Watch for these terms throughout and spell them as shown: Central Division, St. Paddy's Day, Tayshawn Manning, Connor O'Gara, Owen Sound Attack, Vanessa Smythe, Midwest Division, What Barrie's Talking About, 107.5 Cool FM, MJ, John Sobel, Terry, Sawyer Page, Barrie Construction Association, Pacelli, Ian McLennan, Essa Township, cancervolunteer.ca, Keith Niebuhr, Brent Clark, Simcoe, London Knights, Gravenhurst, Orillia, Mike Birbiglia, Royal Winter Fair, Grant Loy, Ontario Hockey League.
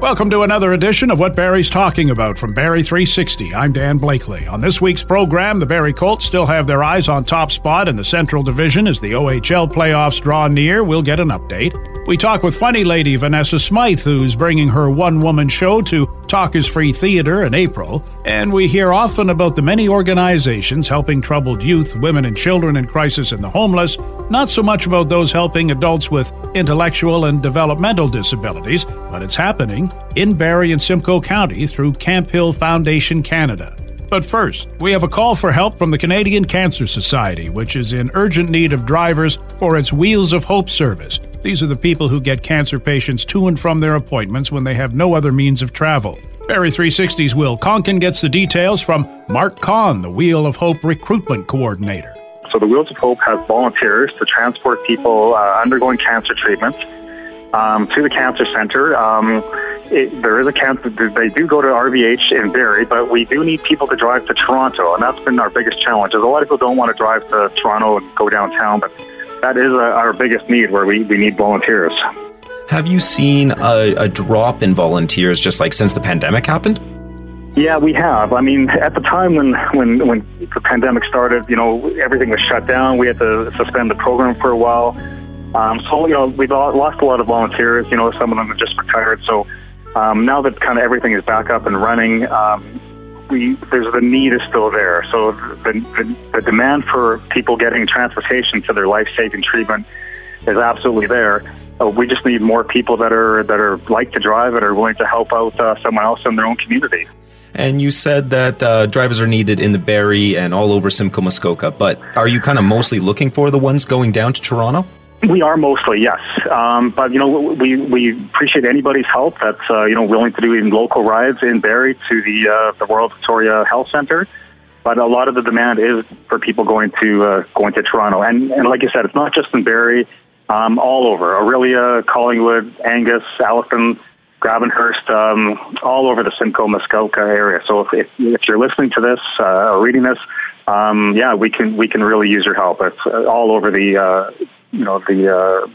Welcome to another edition of What Barrie's Talking About from Barrie 360. I'm Dan Blakely. On this week's program, the Barrie Colts still have their eyes on top spot in the Central Division as the OHL playoffs draw near. We'll get an update. We talk with funny lady Vanessa Smythe, who's bringing her one-woman show to Talk Is Free Theatre in April. And we hear often about the many organizations helping troubled youth, women and children in crisis and the homeless, not so much about those helping adults with intellectual and developmental disabilities, but it's happening in Barrie and Simcoe County through Camphill Foundation Canada. But first, we have a call for help from the Canadian Cancer Society, which is in urgent need of drivers for its Wheels of Hope service. These are the people who get cancer patients to and from their appointments when they have no other means of travel. Barrie 360's Will Konken gets the details from Mark Kahan, the Wheel of Hope recruitment coordinator. So the Wheels of Hope has volunteers to transport people undergoing cancer treatment to the cancer centre. There is a cancer, they do go to RVH in Barrie, but we do need people to drive to Toronto, and that's been our biggest challenge. There's a lot of people don't want to drive to Toronto and go downtown, but that is our biggest need where we need volunteers. Have you seen a drop in volunteers just like since the pandemic happened? Yeah, we have. I mean, at the time when the pandemic started, you know, everything was shut down. We had to suspend the program for a while. So, you know, we lost a lot of volunteers. You know, some of them have just retired. So now that kind of everything is back up and running, the need is still there. So the demand for people getting transportation to their life-saving treatment is absolutely there. We just need more people that are like to drive and are willing to help out someone else in their own community. And you said that drivers are needed in the Barrie and all over Simcoe, Muskoka, but are you kind of mostly looking for the ones going down to Toronto? We are mostly, yes. But, you know, we appreciate anybody's help that's, you know, willing to do even local rides in Barrie to the Royal Victoria Health Centre. But a lot of the demand is for people going to Toronto. And like you said, it's not just in Barrie, all over. Orillia, Collingwood, Angus, Alton, Gravenhurst, all over the Simcoe, Muskoka area. So if you're listening to this or reading this, yeah, we can really use your help. It's all over the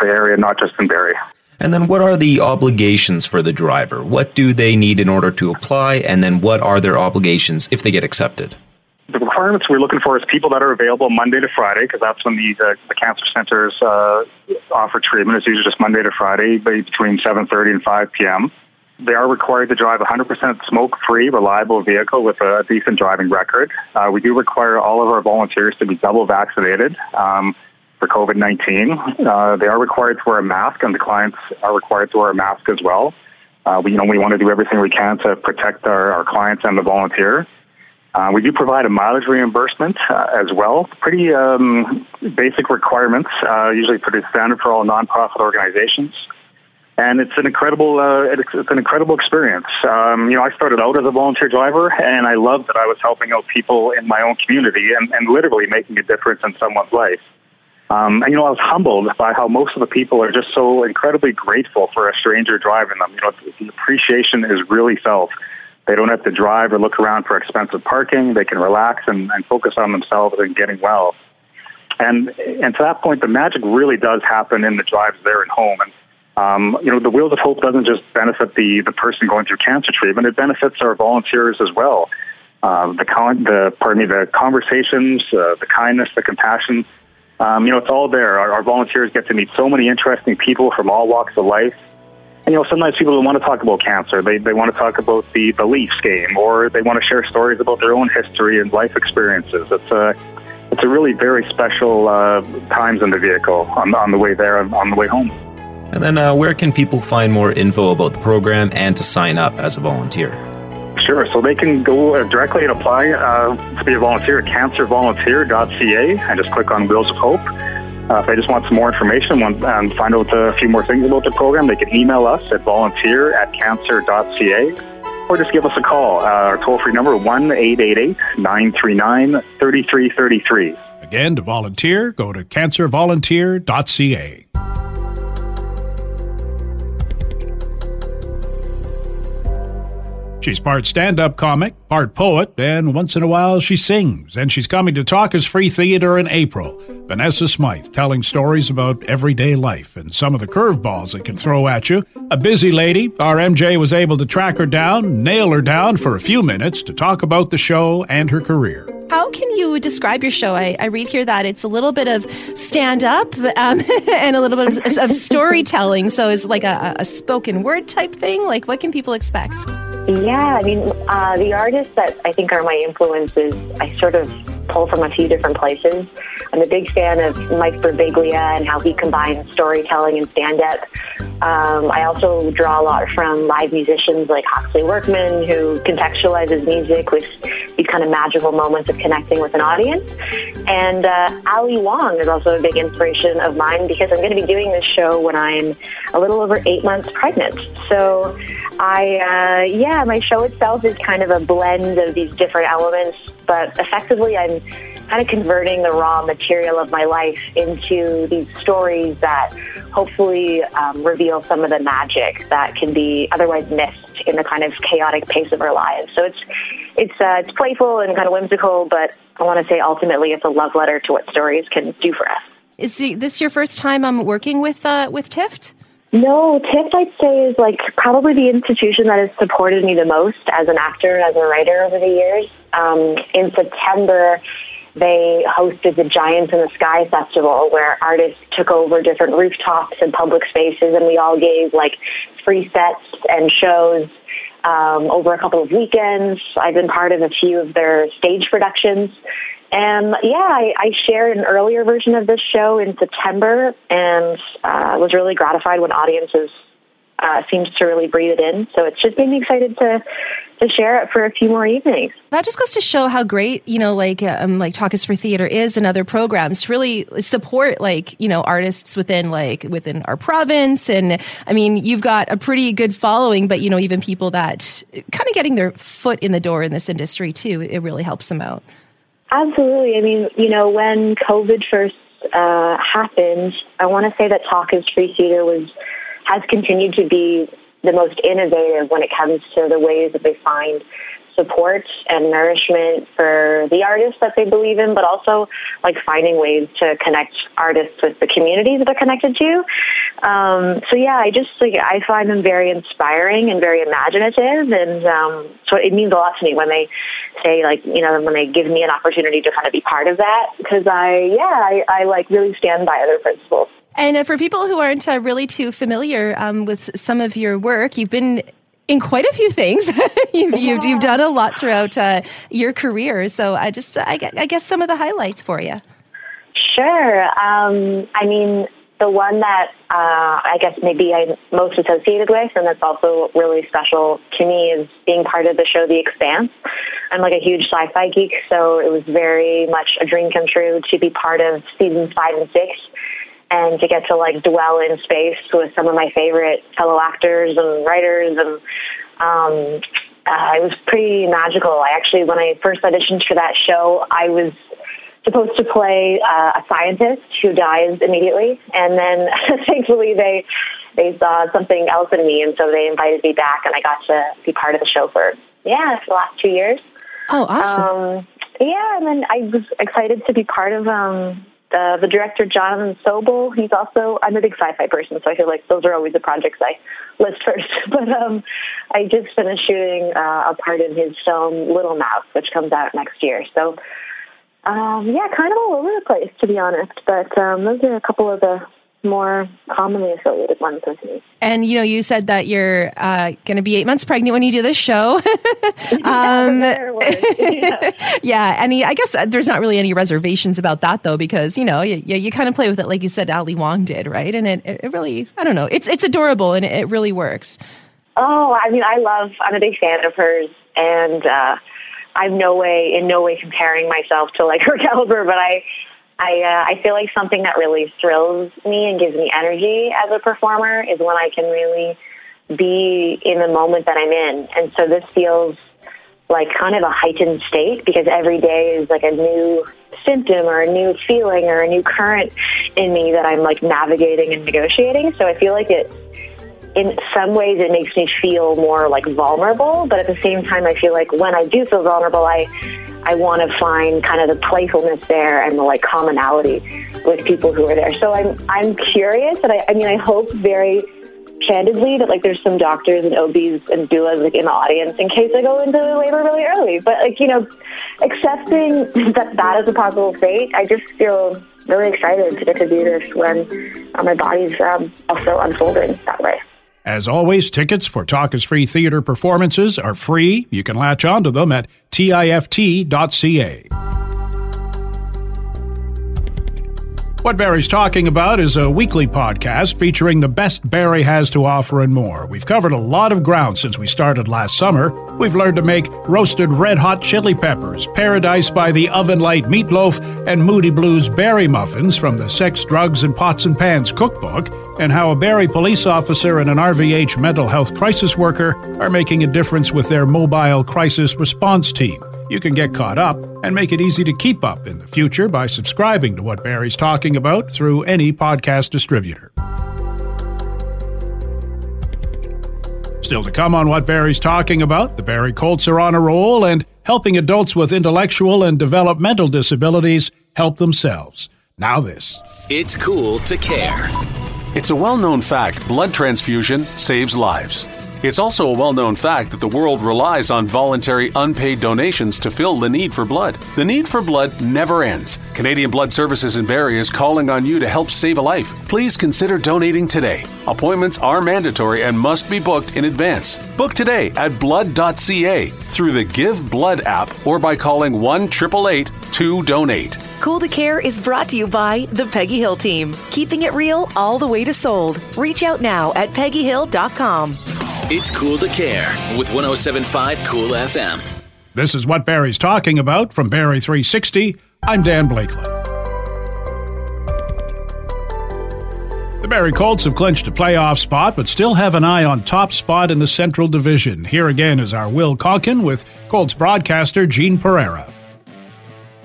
area, not just in Barrie. And then what are the obligations for the driver? What do they need in order to apply? And then what are their obligations if they get accepted? The requirements we're looking for is people that are available Monday to Friday, because that's when the cancer centers offer treatment. It's usually just Monday to Friday between 7:30 and 5 p.m. They are required to drive 100% smoke-free, reliable vehicle with a decent driving record. We do require all of our volunteers to be double vaccinated. For COVID-19, they are required to wear a mask, and the clients are required to wear a mask as well. We want to do everything we can to protect our clients and the volunteer. We do provide a mileage reimbursement as well. Pretty basic requirements, usually pretty standard for all nonprofit organizations. And it's an incredible experience. I started out as a volunteer driver, and I loved that I was helping out people in my own community and literally making a difference in someone's life. I was humbled by how most of the people are just so incredibly grateful for a stranger driving them. You know, the appreciation is really felt. They don't have to drive or look around for expensive parking. They can relax and focus on themselves and getting well. And to that point, the magic really does happen in the drives there and home. And, the Wheels of Hope doesn't just benefit the person going through cancer treatment. It benefits our volunteers as well. The conversations, the kindness, the compassion. It's all there. Our volunteers get to meet so many interesting people from all walks of life. And, sometimes people don't want to talk about cancer. They want to talk about the Leafs game, or they want to share stories about their own history and life experiences. It's a really very special times in the vehicle on the way there and on the way home. And then where can people find more info about the program and to sign up as a volunteer? Sure. So they can go directly and apply to be a volunteer at cancervolunteer.ca and just click on Wheels of Hope. If they just want some more information and find out a few more things about the program, they can email us at volunteer@cancer.ca or just give us a call. Our toll-free number, 1-888-939-3333. Again, to volunteer, go to cancervolunteer.ca. She's part stand-up comic, part poet, and once in a while she sings. And she's coming to Talk Is Free Theatre in April. Vanessa Smythe telling stories about everyday life and some of the curveballs it can throw at you. A busy lady, our MJ was able to track her down, nail her down for a few minutes to talk about the show and her career. How can you describe your show? I read here that it's a little bit of stand-up and a little bit of storytelling. So it's like a spoken word type thing. Like, what can people expect? Yeah, I mean, the artists that I think are my influences, I sort of pull from a few different places. I'm a big fan of Mike Birbiglia and how he combines storytelling and stand-up. I also draw a lot from live musicians like Huxley Workman, who contextualizes music with these kind of magical moments of connecting with an audience. And Ali Wong is also a big inspiration of mine because I'm going to be doing this show when I'm a little over 8 months pregnant. So yeah, my show itself is kind of a blend of these different elements, but effectively I'm kind of converting the raw material of my life into these stories that hopefully reveal some of the magic that can be otherwise missed in the kind of chaotic pace of our lives. So it's playful and kind of whimsical, but I want to say ultimately it's a love letter to what stories can do for us. Is this your first time working with TIFT? No, TIFT, I'd say, is like probably the institution that has supported me the most as an actor and as a writer over the years. In September, they hosted the Giants in the Sky Festival, where artists took over different rooftops and public spaces, and we all gave like free sets and shows over a couple of weekends. I've been part of a few of their stage productions. Yeah, I shared an earlier version of this show in September and was really gratified when audiences seemed to really breathe it in. So it's just made me excited to share it for a few more evenings. That just goes to show how great, you know, like Talk Is Free Theatre is and other programs to really support, like, you know, artists within our province. And I mean, you've got a pretty good following, but, you know, even people that kind of getting their foot in the door in this industry too, it really helps them out. Absolutely. I mean, you know, when COVID first happened, I want to say that Talk Is Free Theatre has continued to be the most innovative when it comes to the ways that they find support and nourishment for the artists that they believe in, but also like finding ways to connect artists with the communities that they're connected to. So yeah, I find them very inspiring and very imaginative, and so it means a lot to me when they say, like, you know, when they give me an opportunity to kind of be part of that, because I like really stand by other principles. And for people who aren't really too familiar with some of your work, you've been in quite a few things. You've done a lot throughout your career. So I guess some of the highlights for you. Sure. I mean, the one that I guess maybe I'm most associated with, and that's also really special to me, is being part of the show The Expanse. I'm like a huge sci-fi geek, so it was very much a dream come true to be part of seasons 5 and 6. And to get to, like, dwell in space with some of my favorite fellow actors and writers. And it was pretty magical. I actually, when I first auditioned for that show, I was supposed to play a scientist who dies immediately. And then, thankfully, they saw something else in me, and so they invited me back, and I got to be part of the show for the last 2 years. Oh, awesome. Yeah, and then I was excited to be part of... the director, John Sobel. He's also, I'm a big sci-fi person, so I feel like those are always the projects I list first. But I just finished shooting a part in his film, Little Mouse, which comes out next year. So, yeah, kind of all over the place, to be honest. But those are a couple of the more commonly affiliated ones with me. And, you know, you said that you're going to be 8 months pregnant when you do this show. Yeah, and I guess there's not really any reservations about that, though, because, you know, you kind of play with it like you said Ali Wong did, right? And it really, I don't know, it's adorable and it really works. Oh, I mean, I'm a big fan of hers, and I'm in no way comparing myself to, like, her caliber, but I feel like something that really thrills me and gives me energy as a performer is when I can really be in the moment that I'm in. And so this feels like kind of a heightened state because every day is like a new symptom or a new feeling or a new current in me that I'm like navigating and negotiating. So I feel like it in some ways it makes me feel more like vulnerable, but at the same time I feel like when I do feel vulnerable, I want to find kind of the playfulness there and the like commonality with people who are there. So I'm curious, and I hope very candidly that like there's some doctors and OBs and doulas like in the audience in case I go into labor really early. But like, you know, accepting that is a possible fate, I just feel really excited to get to do this when my body's also unfolding that way. As always, tickets for Talk Is Free Theatre performances are free. You can latch onto them at tift.ca. What Barrie's Talking About is a weekly podcast featuring the best Barrie has to offer and more. We've covered a lot of ground since we started last summer. We've learned to make roasted red hot chili peppers, paradise by the oven light meatloaf, and Moody Blues Barrie muffins from the Sex, Drugs, and Pots and Pans cookbook, and how a Barrie police officer and an RVH mental health crisis worker are making a difference with their mobile crisis response team. You can get caught up and make it easy to keep up in the future by subscribing to What Barrie's Talking About through any podcast distributor. Still to come on What Barrie's Talking About, the Barrie Colts are on a roll and helping adults with intellectual and developmental disabilities help themselves. Now this. It's cool to care. It's a well-known fact blood transfusion saves lives. It's also a well-known fact that the world relies on voluntary unpaid donations to fill the need for blood. The need for blood never ends. Canadian Blood Services in Barrie is calling on you to help save a life. Please consider donating today. Appointments are mandatory and must be booked in advance. Book today at blood.ca, through the Give Blood app, or by calling 1-888-2-DONATE. Cool to Care is brought to you by the Peggy Hill team. Keeping it real all the way to sold. Reach out now at peggyhill.com. It's Cool to Care with 107.5 Cool FM. This is What Barrie's Talking About from Barrie 360. I'm Dan Blakely. The Barrie Colts have clinched a playoff spot, but still have an eye on top spot in the Central Division. Here again is our Will Konken with Colts broadcaster Gene Pereira.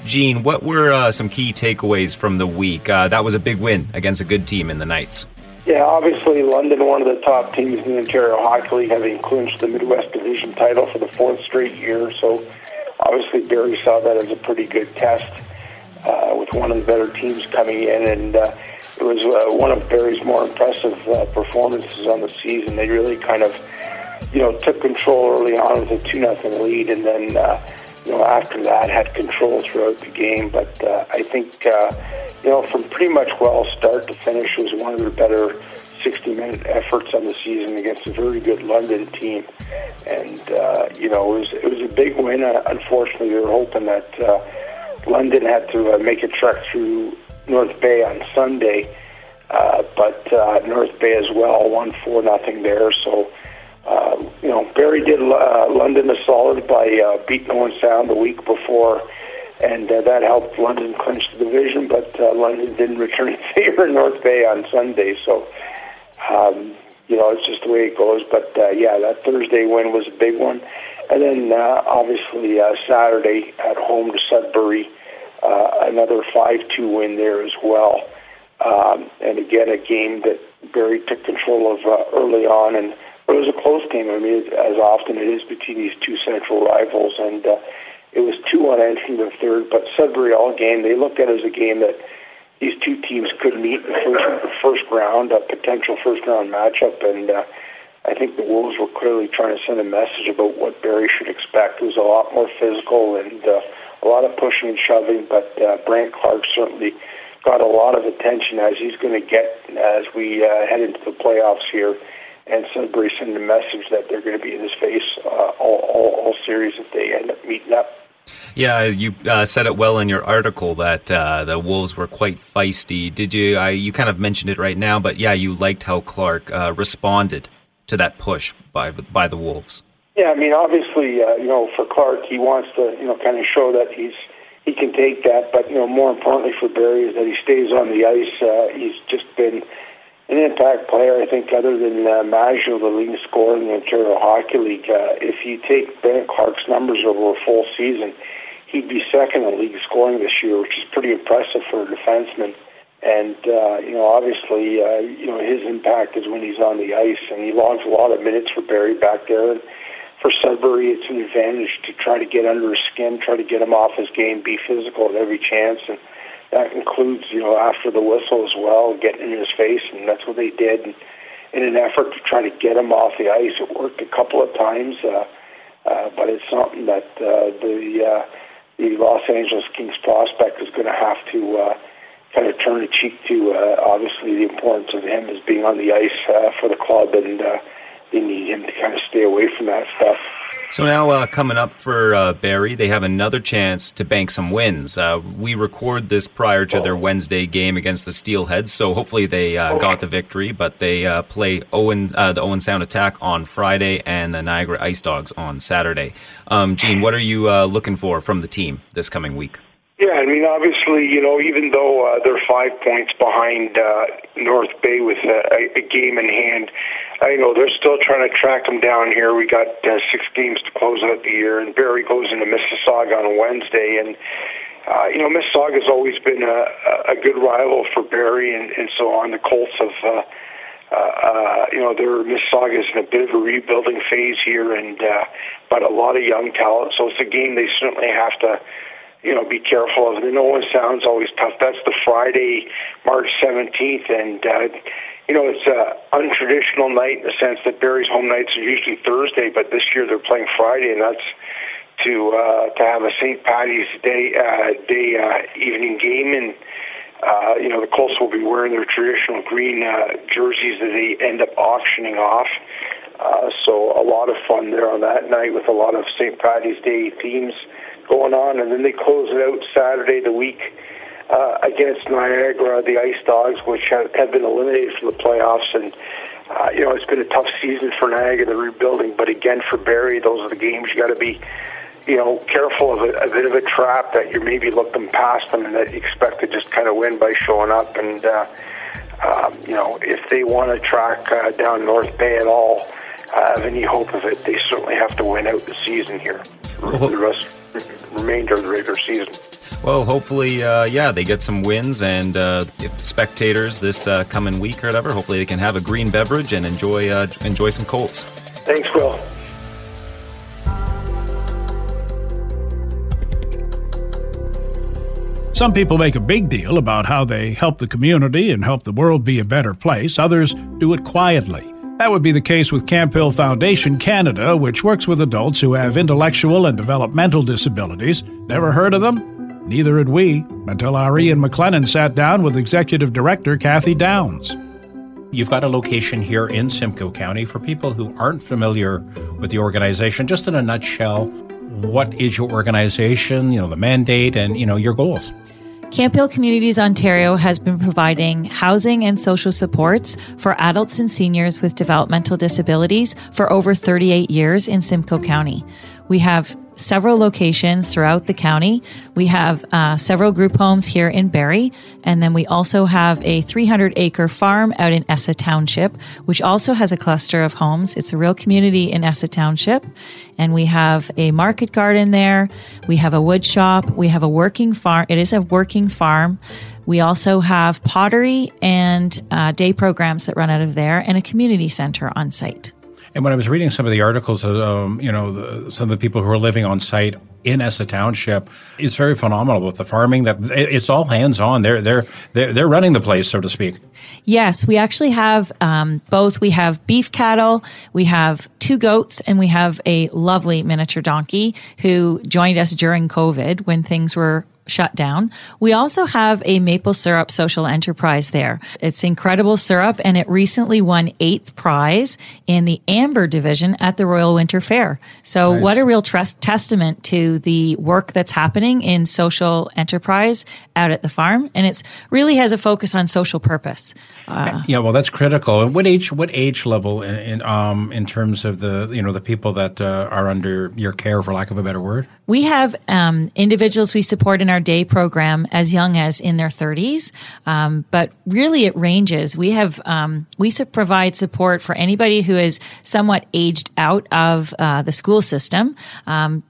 Gene, what were some key takeaways from the week? That was a big win against a good team in the Knights. Yeah, obviously London, one of the top teams in the Ontario Hockey League, having clinched the Midwest Division title for the fourth straight year. So obviously Barrie saw that as a pretty good test with one of the better teams coming in. And it was one of Barrie's more impressive performances on the season. They really kind of, you know, took control early on with a 2-0 lead. And then, you know, after that had control throughout the game. But I think, you know, from pretty much well start to finish, it was one of their better 60-minute efforts on the season against a very good London team. And, you know, it was a big win. Unfortunately, they were hoping that London had to make a trek through North Bay on Sunday. But North Bay as well won 4-0 there. So, you know, Barrie did London a solid by beating Owen Sound the week before, and that helped London clinch the division, but London didn't return a favor in North Bay on Sunday, so, you know, it's just the way it goes. But, yeah, that Thursday win was a big one. And then, obviously, Saturday at home to Sudbury, another 5-2 win there as well. And, again, a game that Barrie took control of early on, and it was a close game. I mean, as often it is between these two central rivals, and it was 2-1 entering the third. But Sudbury all game, they looked at it as a game that these two teams could meet in the first round, a potential first-round matchup, and I think the Wolves were clearly trying to send a message about what Barrie should expect. It was a lot more physical and a lot of pushing and shoving, but Brent Clark certainly got a lot of attention, as he's going to get as we head into the playoffs here. And Sudbury send a message that they're going to be in his face all series if they end up meeting up. Yeah, you said it well in your article that the Wolves were quite feisty. Did you? You kind of mentioned it right now, but yeah, you liked how Clark responded to that push by the Wolves. Yeah, I mean, obviously, you know, for Clark, he wants to, you know, kind of show that he can take that, but you know, more importantly for Barrie is that he stays on the ice. He's just been an impact player, I think, other than Maggio, the leading scorer in the Ontario Hockey League. If you take Brent Clark's numbers over a full season, he'd be second in league scoring this year, which is pretty impressive for a defenseman. And, obviously, his impact is when he's on the ice, and he logs a lot of minutes for Barrie back there. And for Sudbury, it's an advantage to try to get under his skin, try to get him off his game, be physical at every chance. And that includes, after the whistle as well, getting in his face, and that's what they did. And in an effort to try to get him off the ice, it worked a couple of times, but it's something that the Los Angeles Kings prospect is going to have to kind of turn a cheek to. Obviously, the importance of him is being on the ice for the club, and they need him to kind of stay away from that stuff. So now coming up for Barrie, they have another chance to bank some wins. We record this prior to their Wednesday game against the Steelheads, so hopefully they got the victory, but they play the Owen Sound Attack on Friday and the Niagara Ice Dogs on Saturday. Gene, what are you looking for from the team this coming week? Yeah, I mean, obviously, even though they're 5 points behind North Bay with a game in hand, they're still trying to track them down here. We got 6 games to close out the year, and Barrie goes into Mississauga on Wednesday. And, Mississauga's always been a good rival for Barrie and so on. The Colts have, Mississauga's in a bit of a rebuilding phase here, and but a lot of young talent. So it's a game they certainly have to be careful of. The Nolan Sound's always tough. That's the Friday, March 17th, and, it's an untraditional night in the sense that Barrie's home nights are usually Thursday, but this year they're playing Friday, and that's to have a St. Paddy's Day evening game, and, the Colts will be wearing their traditional green jerseys that they end up auctioning off. So a lot of fun there on that night with a lot of St. Paddy's Day themes going on, and then they close it out Saturday the week against Niagara, the Ice Dogs, which have been eliminated from the playoffs, and it's been a tough season for Niagara, the rebuilding, but again for Barrie, those are the games you got to be careful of a bit of a trap that you're maybe looking past them and that you expect to just kind of win by showing up, and if they want to track down North Bay at all, have any hope of it, they certainly have to win out the season here, remainder of the regular season. Well, hopefully, they get some wins, and if spectators this coming week or whatever, hopefully they can have a green beverage and enjoy some Colts. Thanks, Will. Some people make a big deal about how they help the community and help the world be a better place. Others do it quietly. That would be the case with Camphill Foundation Canada, which works with adults who have intellectual and developmental disabilities. Never heard of them? Neither had we, until our Ian McLennan sat down with Executive Director Kathy Downs. You've got a location here in Simcoe County. For people who aren't familiar with the organization, just in a nutshell, what is your organization, the mandate, and, your goals? Camphill Communities Ontario has been providing housing and social supports for adults and seniors with developmental disabilities for over 38 years in Simcoe County. We have several locations throughout the county. We have several group homes here in Barrie, and then we also have a 300-acre farm out in Essa Township, which also has a cluster of homes. It's a real community in Essa Township, and we have a market garden there. We have a wood shop. We have a working farm. It is a working farm. We also have pottery and day programs that run out of there, and a community center on site. And when I was reading some of the articles, some of the people who are living on site in Essa Township, it's very phenomenal with the farming. That it's all hands on. They're running the place, so to speak. Yes, we actually have both. We have beef cattle, we have 2 goats, and we have a lovely miniature donkey who joined us during COVID when things were shut down. We also have a maple syrup social enterprise there. It's incredible syrup, and it recently won 8th prize in the amber division at the Royal Winter Fair. So nice. What a real testament to the work that's happening in social enterprise out at the farm. And it really has a focus on social purpose. Well, that's critical. And what age level in terms of the people that are under your care, for lack of a better word? We have individuals we support in our day program as young as in their 30s, but really it ranges. We have provide support for anybody who is somewhat aged out of the school system,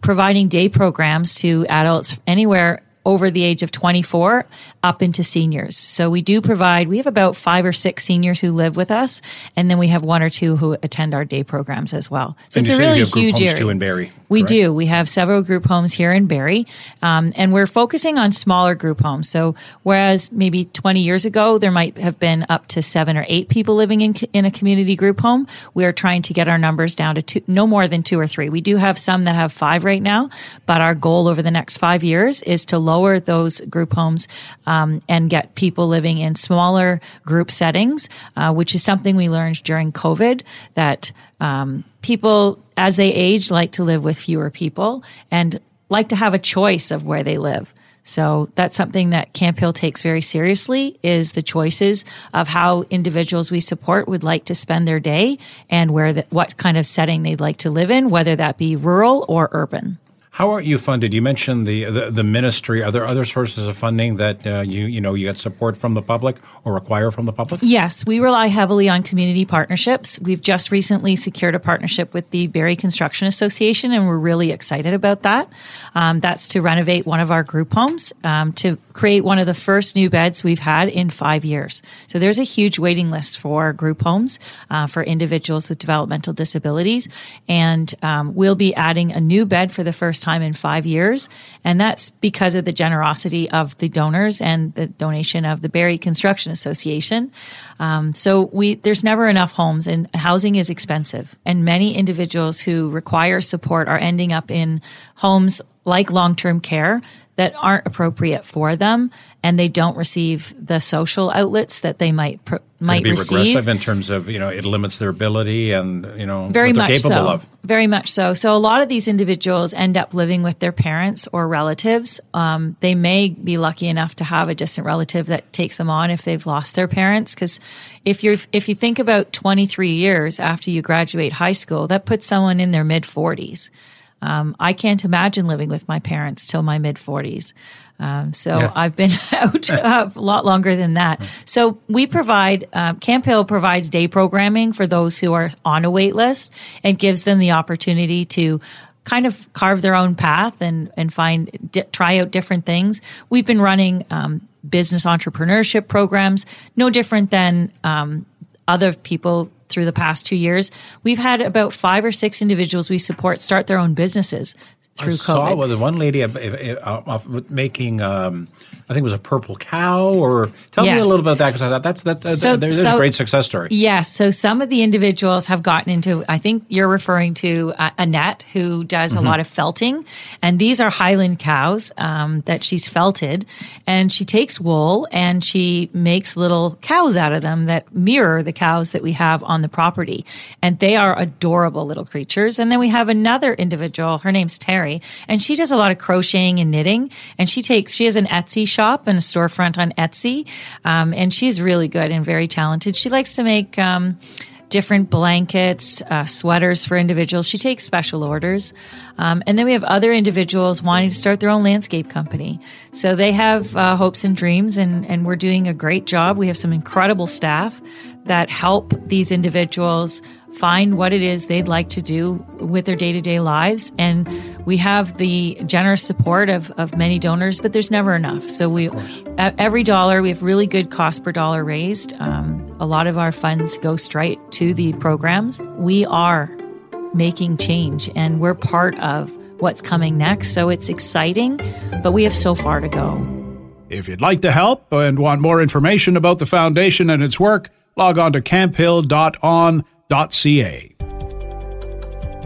providing day programs to adults anywhere over the age of 24 up into seniors. So we do provide, we have about 5 or 6 seniors who live with us, and then we have 1 or 2 who attend our day programs as well. So and it's a really huge area. Too in Barrie, we correct? Do. We have several group homes here in Barrie, and we're focusing on smaller group homes. So whereas maybe 20 years ago, there might have been up to 7 or 8 people living in a community group home, we are trying to get our numbers down to 2, no more than 2 or 3. We do have some that have 5 right now, but our goal over the next 5 years is to lower those group homes and get people living in smaller group settings, which is something we learned during COVID, that people, as they age, like to live with fewer people and like to have a choice of where they live. So that's something that Camphill takes very seriously, is the choices of how individuals we support would like to spend their day and where what kind of setting they'd like to live in, whether that be rural or urban. How are you funded? You mentioned the ministry. Are there other sources of funding that you get support from the public or require from the public? Yes, we rely heavily on community partnerships. We've just recently secured a partnership with the Barrie Construction Association, and we're really excited about that. That's to renovate one of our group homes, to create one of the first new beds we've had in 5 years. So there's a huge waiting list for group homes for individuals with developmental disabilities, and we'll be adding a new bed for the first time in 5 years, and that's because of the generosity of the donors and the donation of the Barrie Construction Association. There's never enough homes, and housing is expensive, and many individuals who require support are ending up in homes like long-term care that aren't appropriate for them, and they don't receive the social outlets that they might be receive. Regressive in terms of, it limits their ability and, very what they're capable of. Very much so. So a lot of these individuals end up living with their parents or relatives. They may be lucky enough to have a distant relative that takes them on if they've lost their parents. Because if you think about 23 years after you graduate high school, that puts someone in their mid-40s. I can't imagine living with my parents till my mid-40s. I've been out a lot longer than that. So we provide, Camphill provides day programming for those who are on a wait list and gives them the opportunity to kind of carve their own path and try out different things. We've been running business entrepreneurship programs, no different than other people. Through the past 2 years, we've had about 5 or 6 individuals we support start their own businesses through COVID. I saw one lady making, I think it was a purple cow. Or tell me a little about that, because I thought that's a great success story. Yes. So some of the individuals have gotten into, I think you're referring to Annette, who does a lot of felting. And these are Highland cows that she's felted. And she takes wool and she makes little cows out of them that mirror the cows that we have on the property. And they are adorable little creatures. And then we have another individual. Her name's Terry. And she does a lot of crocheting and knitting, and she has an Etsy shop and a storefront on Etsy. And she's really good and very talented. She likes to make different blankets, sweaters for individuals. She takes special orders. And then we have other individuals wanting to start their own landscape company. So they have hopes and dreams, and we're doing a great job. We have some incredible staff that help these individuals find what it is they'd like to do with their day-to-day lives. And we have the generous support of many donors, but there's never enough. So we have really good cost per dollar raised. A lot of our funds go straight to the programs. We are making change, and we're part of what's coming next. So it's exciting, but we have so far to go. If you'd like to help and want more information about the foundation and its work, log on to camphill.on.ca.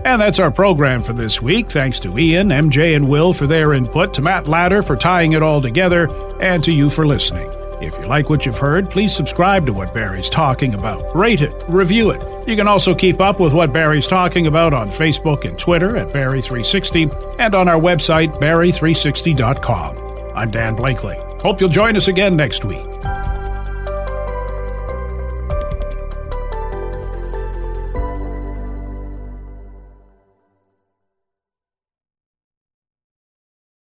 And that's our program for this week. Thanks to Ian, MJ, and Will for their input, to Matt Ladder for tying it all together, and to you for listening. If you like what you've heard, please subscribe to What Barrie's Talking About. Rate it, review it. You can also keep up with What Barrie's Talking About on Facebook and Twitter at Barrie 360 and on our website, barrie360.com. I'm Dan Blakely. Hope you'll join us again next week.